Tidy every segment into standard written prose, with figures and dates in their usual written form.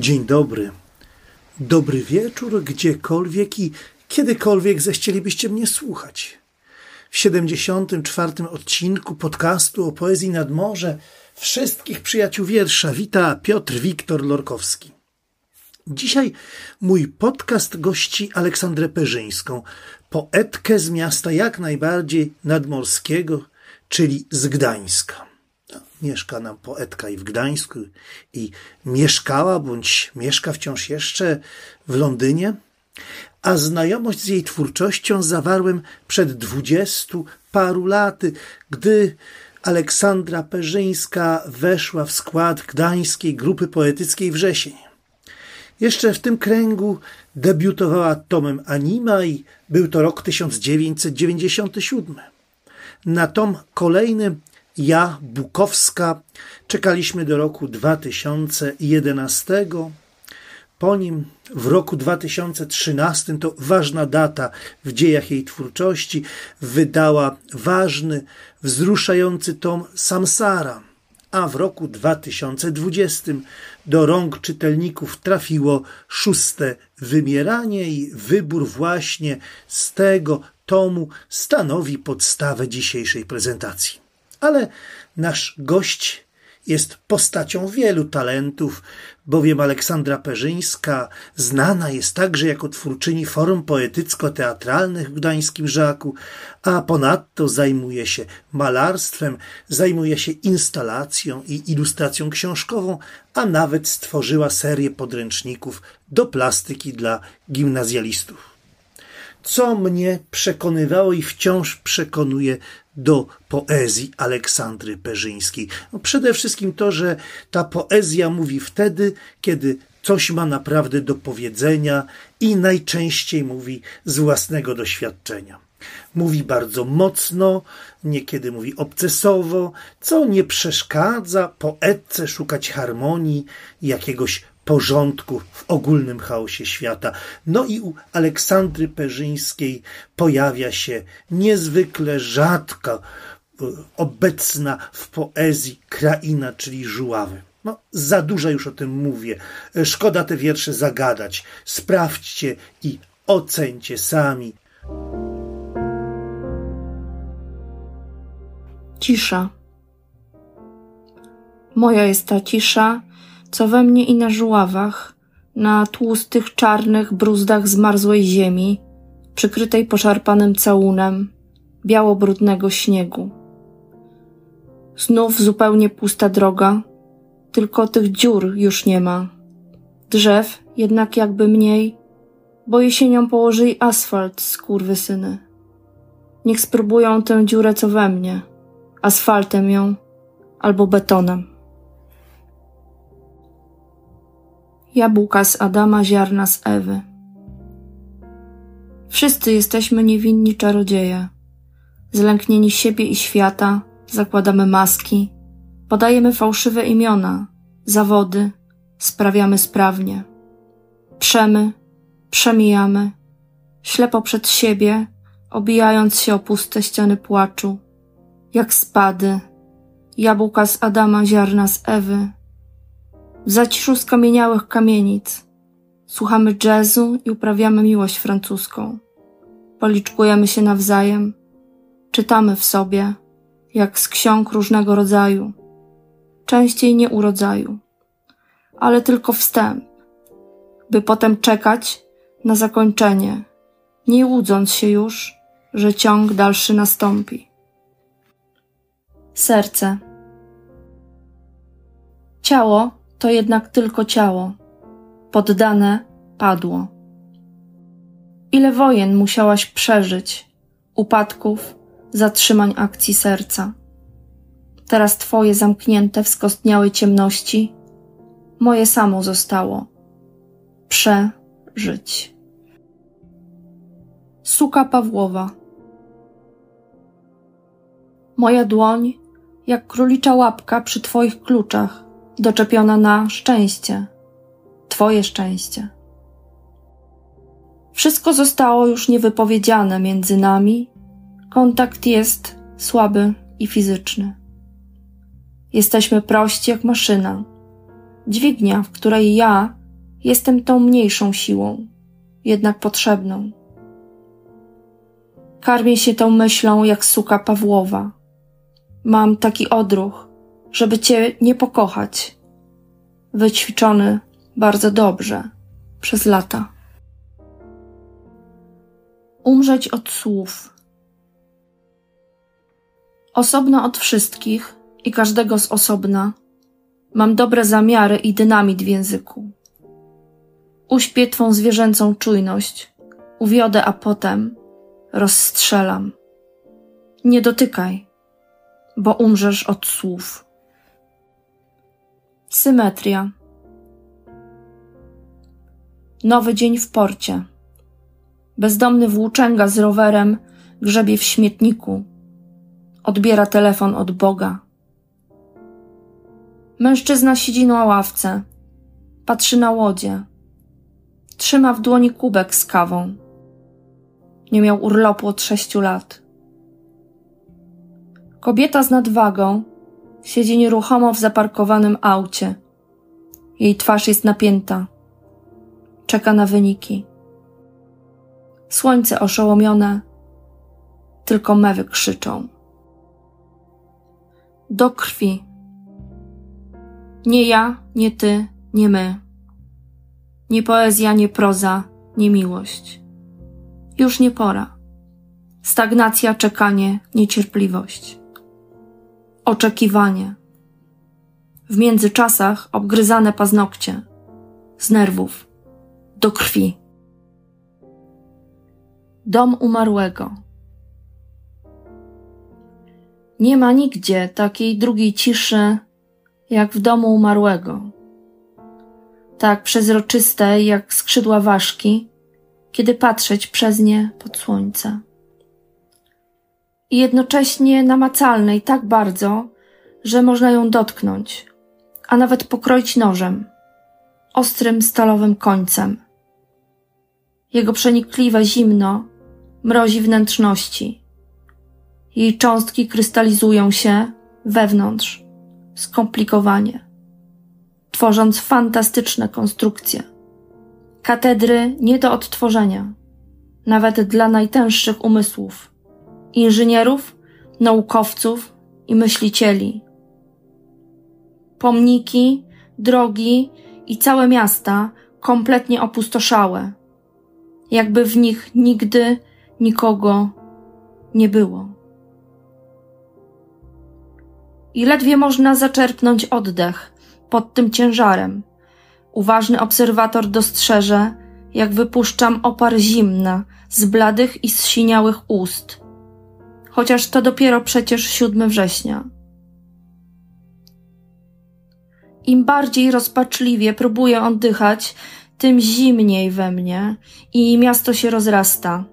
Dzień dobry, dobry wieczór, gdziekolwiek i kiedykolwiek zechcielibyście mnie słuchać. W 74. odcinku podcastu o poezji Nadmorze wszystkich przyjaciół wiersza wita Piotr Wiktor Lorkowski. Dzisiaj mój podcast gości Aleksandrę Perzyńską, poetkę z miasta jak najbardziej nadmorskiego, czyli z Gdańska. Mieszka nam poetka i w Gdańsku, i mieszkała, bądź mieszka wciąż jeszcze w Londynie, a znajomość z jej twórczością zawarłem przed 20 paru laty, gdy Aleksandra Perzyńska weszła w skład Gdańskiej Grupy Poetyckiej Wrzesień. Jeszcze w tym kręgu debiutowała tomem Anima i był to rok 1997. Na tom kolejny Ja Bukowska czekaliśmy do roku 2011, po nim w roku 2013, to ważna data w dziejach jej twórczości, wydała ważny, wzruszający tom Samsara, a w roku 2020 do rąk czytelników trafiło Szóste wymieranie i wybór właśnie z tego tomu stanowi podstawę dzisiejszej prezentacji. Ale nasz gość jest postacią wielu talentów, bowiem Aleksandra Perzyńska znana jest także jako twórczyni form poetycko-teatralnych w Gdańskim Żaku, a ponadto zajmuje się malarstwem, zajmuje się instalacją i ilustracją książkową, a nawet stworzyła serię podręczników do plastyki dla gimnazjalistów. Co mnie przekonywało i wciąż przekonuje do poezji Aleksandry Perzyńskiej? Przede wszystkim to, że ta poezja mówi wtedy, kiedy coś ma naprawdę do powiedzenia i najczęściej mówi z własnego doświadczenia. Mówi bardzo mocno, niekiedy mówi obcesowo, co nie przeszkadza poetce szukać harmonii, jakiegoś porządku w ogólnym chaosie świata. No i u Aleksandry Perzyńskiej pojawia się niezwykle rzadka, obecna w poezji kraina, czyli Żuławy. No, za dużo już o tym mówię. Szkoda te wiersze zagadać. Sprawdźcie i ocencie sami. Cisza. Moja jest ta cisza, co we mnie i na żuławach, na tłustych, czarnych bruzdach zmarzłej ziemi, przykrytej poszarpanym całunem, biało-brudnego śniegu. Znów zupełnie pusta droga, tylko tych dziur już nie ma. Drzew jednak jakby mniej, bo jesienią położy i asfalt, skurwysyny. Niech spróbują tę dziurę, co we mnie, asfaltem ją albo betonem. Jabłka z Adama, ziarna z Ewy. Wszyscy jesteśmy niewinni czarodzieje. Zlęknieni siebie i świata, zakładamy maski, podajemy fałszywe imiona, zawody, sprawiamy sprawnie. Przemy, przemijamy, ślepo przed siebie, obijając się o puste ściany płaczu. Jak spady, jabłka z Adama, ziarna z Ewy. W zaciszu skamieniałych kamienic słuchamy jazzu i uprawiamy miłość francuską. Policzkujemy się nawzajem, czytamy w sobie, jak z ksiąg różnego rodzaju, częściej nie u rodzaju, ale tylko wstęp, by potem czekać na zakończenie, nie łudząc się już, że ciąg dalszy nastąpi. Serce. Ciało to jednak tylko ciało. Poddane padło. Ile wojen musiałaś przeżyć, upadków, zatrzymań akcji serca. Teraz twoje zamknięte w skostniałej ciemności, moje samo zostało. Przeżyć. Suka Pawłowa. Moja dłoń, jak królicza łapka przy twoich kluczach, doczepiona na szczęście, twoje szczęście. Wszystko zostało już niewypowiedziane między nami, kontakt jest słaby i fizyczny. Jesteśmy prości jak maszyna, dźwignia, w której ja Jestem tą mniejszą siłą, jednak potrzebną. Karmię się tą myślą jak suka pawłowa. Mam taki odruch, żeby cię nie pokochać. Wyćwiczony bardzo dobrze przez lata. Umrzeć od słów. Osobna od wszystkich i każdego z osobna mam dobre zamiary i dynamit w języku. Uśpię twą zwierzęcą czujność, uwiodę, a potem rozstrzelam. Nie dotykaj, bo umrzesz od słów. Symetria. Nowy dzień w porcie. Bezdomny włóczęga z rowerem grzebie w śmietniku. Odbiera telefon od Boga. Mężczyzna siedzi na ławce. Patrzy na łodzie. Trzyma w dłoni kubek z kawą. Nie miał urlopu od 6 lat. Kobieta z nadwagą siedzi nieruchomo w zaparkowanym aucie. Jej twarz jest napięta. Czeka na wyniki. Słońce oszołomione, tylko mewy krzyczą. Do krwi. Nie ja, nie ty, nie my. Nie poezja, nie proza, nie miłość. Już nie pora. Stagnacja, czekanie, niecierpliwość. Oczekiwanie. W międzyczasach obgryzane paznokcie. Z nerwów. Do krwi. Dom umarłego. Nie ma nigdzie takiej drugiej ciszy, jak w domu umarłego. Tak przezroczyste, jak skrzydła ważki, kiedy patrzeć przez nie pod słońce. I jednocześnie namacalnej tak bardzo, że można ją dotknąć, a nawet pokroić nożem, ostrym stalowym końcem. Jego przenikliwe zimno mrozi wnętrzności. Jej cząstki krystalizują się wewnątrz, skomplikowanie, tworząc fantastyczne konstrukcje. Katedry nie do odtworzenia, nawet dla najtęższych umysłów, inżynierów, naukowców i myślicieli. Pomniki, drogi i całe miasta kompletnie opustoszałe, jakby w nich nigdy nikogo nie było. I ledwie można zaczerpnąć oddech pod tym ciężarem. Uważny obserwator dostrzeże, jak wypuszczam opar zimna z bladych i zsiniałych ust. Chociaż to dopiero przecież 7 września. Im bardziej rozpaczliwie próbuję oddychać, tym zimniej we mnie i miasto się rozrasta.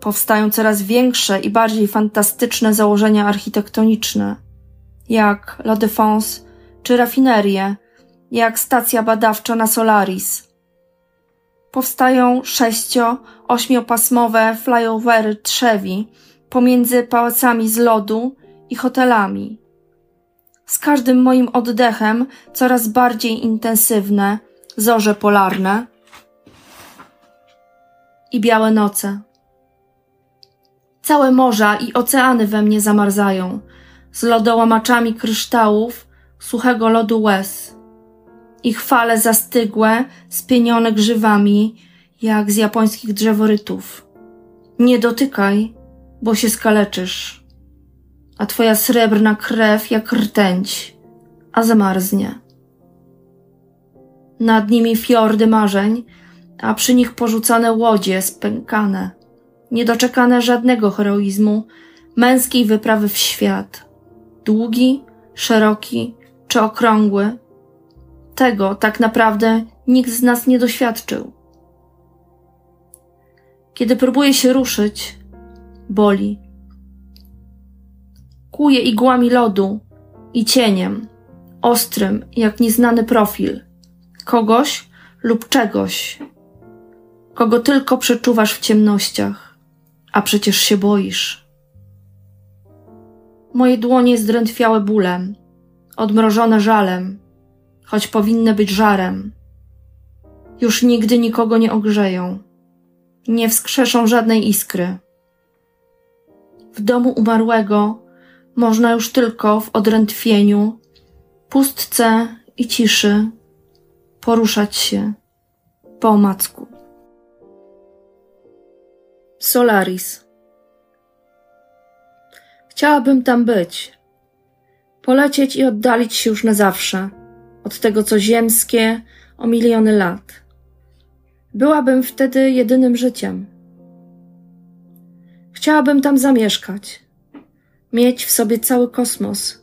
Powstają coraz większe i bardziej fantastyczne założenia architektoniczne, jak La Défense czy rafinerie, jak stacja badawcza na Solaris. Powstają 6-8-pasmowe flyovery trzewi pomiędzy pałacami z lodu i hotelami. Z każdym moim oddechem coraz bardziej intensywne zorze polarne i białe noce. Całe morza i oceany we mnie zamarzają, z lodołamaczami kryształów, suchego lodu łez. Ich fale zastygłe, spienione grzywami, jak z japońskich drzeworytów. Nie dotykaj, bo się skaleczysz, a twoja srebrna krew jak rtęć, a zamarznie. Nad nimi fiordy marzeń, a przy nich porzucane łodzie spękane, niedoczekane żadnego heroizmu, męskiej wyprawy w świat. Długi, szeroki czy okrągły. Tego tak naprawdę nikt z nas nie doświadczył. Kiedy próbuje się ruszyć, boli. Kłuje igłami lodu i cieniem, ostrym jak nieznany profil kogoś lub czegoś, kogo tylko przeczuwasz w ciemnościach, a przecież się boisz. Moje dłonie zdrętwiałe bólem, odmrożone żalem, choć powinny być żarem. już nigdy nikogo nie ogrzeją, nie wskrzeszą żadnej iskry. W domu umarłego można już tylko w odrętwieniu, pustce i ciszy poruszać się po omacku. Solaris. Chciałabym tam być, polecieć i oddalić się już na zawsze od tego, co ziemskie, o miliony lat. Byłabym wtedy jedynym życiem. Chciałabym tam zamieszkać, mieć w sobie cały kosmos,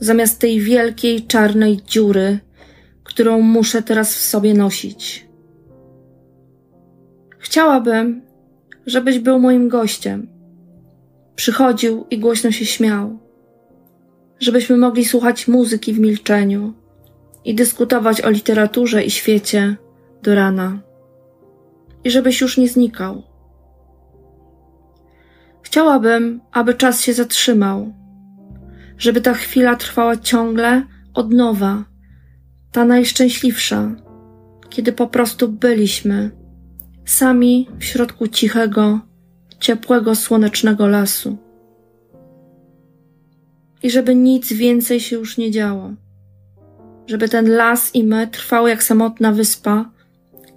zamiast tej wielkiej, czarnej dziury, którą muszę teraz w sobie nosić. Chciałabym, żebyś był moim gościem. Przychodził i głośno się śmiał. Żebyśmy mogli słuchać muzyki w milczeniu i dyskutować o literaturze i świecie do rana. I żebyś już nie znikał. Chciałabym, aby czas się zatrzymał. Żeby ta chwila trwała ciągle od nowa. Ta najszczęśliwsza, kiedy po prostu byliśmy sami w środku cichego, ciepłego, słonecznego lasu. I żeby nic więcej się już nie działo. Żeby ten las i my trwały jak samotna wyspa,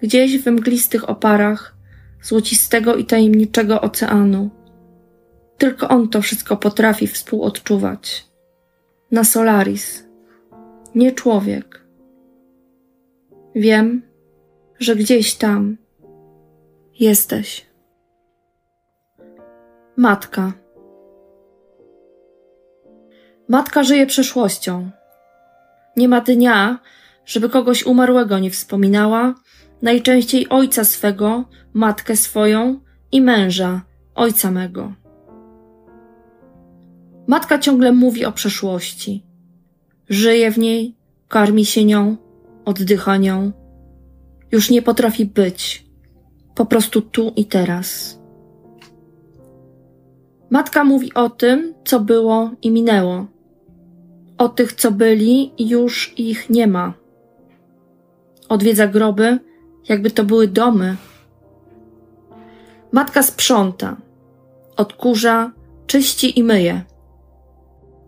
gdzieś w mglistych oparach złocistego i tajemniczego oceanu. Tylko on to wszystko potrafi współodczuwać. Na Solaris, nie człowiek. Wiem, że gdzieś tam jesteś. Matka. Matka żyje przeszłością. Nie ma dnia, żeby kogoś umarłego nie wspominała, najczęściej ojca swego, matkę swoją i męża, ojca mego. Matka ciągle mówi o przeszłości. Żyje w niej, karmi się nią, oddycha nią. Już nie potrafi być. Po prostu tu i teraz. Matka mówi o tym, co było i minęło. O tych, co byli i już ich nie ma. Odwiedza groby, jakby to były domy. Matka sprząta, odkurza, czyści i myje.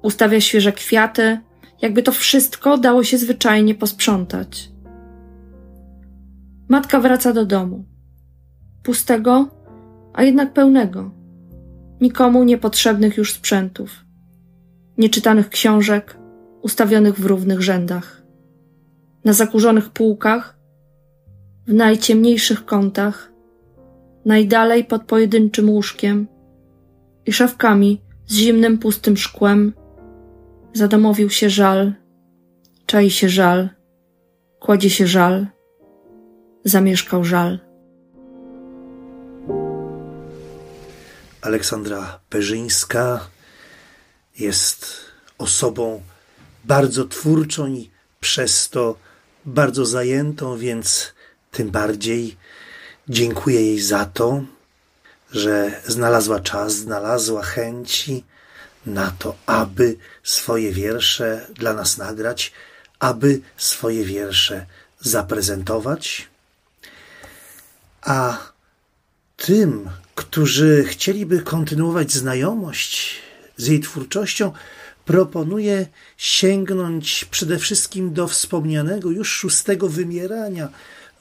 Ustawia świeże kwiaty, jakby to wszystko dało się zwyczajnie posprzątać. Matka wraca do domu. Pustego, a jednak pełnego. Nikomu niepotrzebnych już sprzętów. Nieczytanych książek, ustawionych w równych rzędach. Na zakurzonych półkach, w najciemniejszych kątach, najdalej pod pojedynczym łóżkiem i szafkami z zimnym, pustym szkłem zadomowił się żal, czai się żal, kładzie się żal, zamieszkał żal. Aleksandra Perzyńska jest osobą bardzo twórczą i przez to bardzo zajętą, więc tym bardziej dziękuję jej za to, że znalazła czas, znalazła chęci na to, aby swoje wiersze dla nas nagrać, aby swoje wiersze zaprezentować. A tym, którzy chcieliby kontynuować znajomość z jej twórczością, proponuję sięgnąć przede wszystkim do wspomnianego już szóstego wymierania,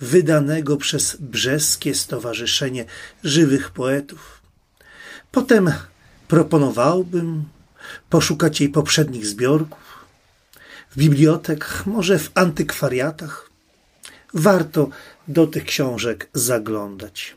wydanego przez Brzeskie Stowarzyszenie Żywych Poetów. Potem proponowałbym poszukać jej poprzednich zbiorków, w bibliotekach, może w antykwariatach. Warto do tych książek zaglądać.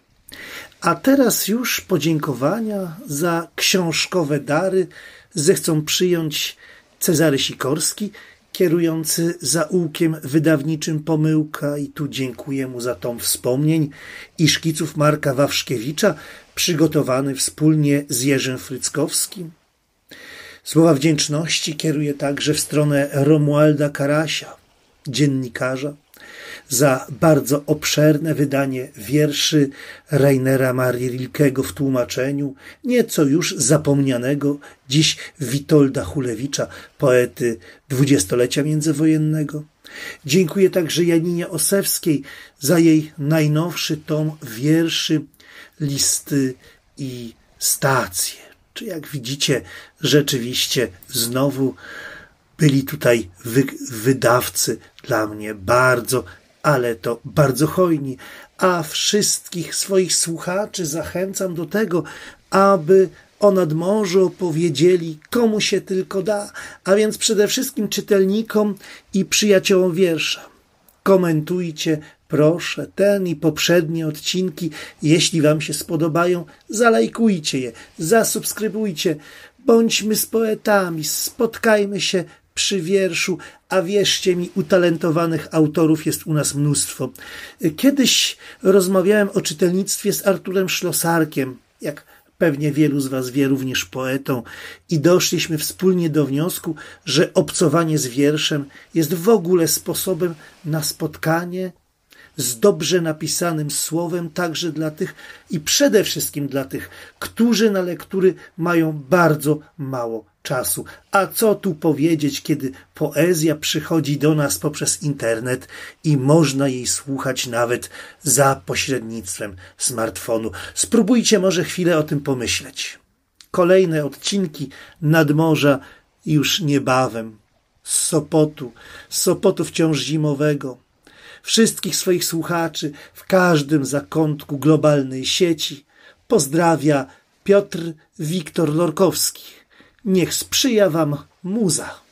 A teraz już podziękowania za książkowe dary zechcą przyjąć Cezary Sikorski, kierujący zaułkiem wydawniczym Pomyłka, i tu dziękuję mu za tom wspomnień i szkiców Marka Wawrzkiewicza, przygotowany wspólnie z Jerzym Fryckowskim. Słowa wdzięczności kieruję także w stronę Romualda Karasia, dziennikarza, za bardzo obszerne wydanie wierszy Rainera Marii Rilkego w tłumaczeniu nieco już zapomnianego dziś Witolda Hulewicza, poety dwudziestolecia międzywojennego. Dziękuję także Janinie Osewskiej za jej najnowszy tom wierszy Listy i stacje. Czy jak widzicie, rzeczywiście znowu byli tutaj wydawcy dla mnie bardzo, ale to bardzo hojni, a wszystkich swoich słuchaczy zachęcam do tego, aby o Nadmorzu opowiedzieli komu się tylko da, a więc przede wszystkim czytelnikom i przyjaciołom wiersza. Komentujcie, proszę, ten i poprzednie odcinki, jeśli wam się spodobają, zalajkujcie je, zasubskrybujcie, bądźmy z poetami, spotkajmy się przy wierszu, a wierzcie mi, utalentowanych autorów jest u nas mnóstwo. Kiedyś rozmawiałem o czytelnictwie z Arturem Szlosarkiem, jak pewnie wielu z was wie, również poetą, i doszliśmy wspólnie do wniosku, że obcowanie z wierszem jest w ogóle sposobem na spotkanie z dobrze napisanym słowem, także dla tych i przede wszystkim dla tych, którzy na lektury mają bardzo mało czasu. A co tu powiedzieć, kiedy poezja przychodzi do nas poprzez internet i można jej słuchać nawet za pośrednictwem smartfonu. Spróbujcie może chwilę o tym pomyśleć. Kolejne odcinki Nadmorza już niebawem. Z Sopotu, wciąż zimowego. Wszystkich swoich słuchaczy w każdym zakątku globalnej sieci pozdrawia Piotr Wiktor Lorkowski. Niech sprzyja wam muza.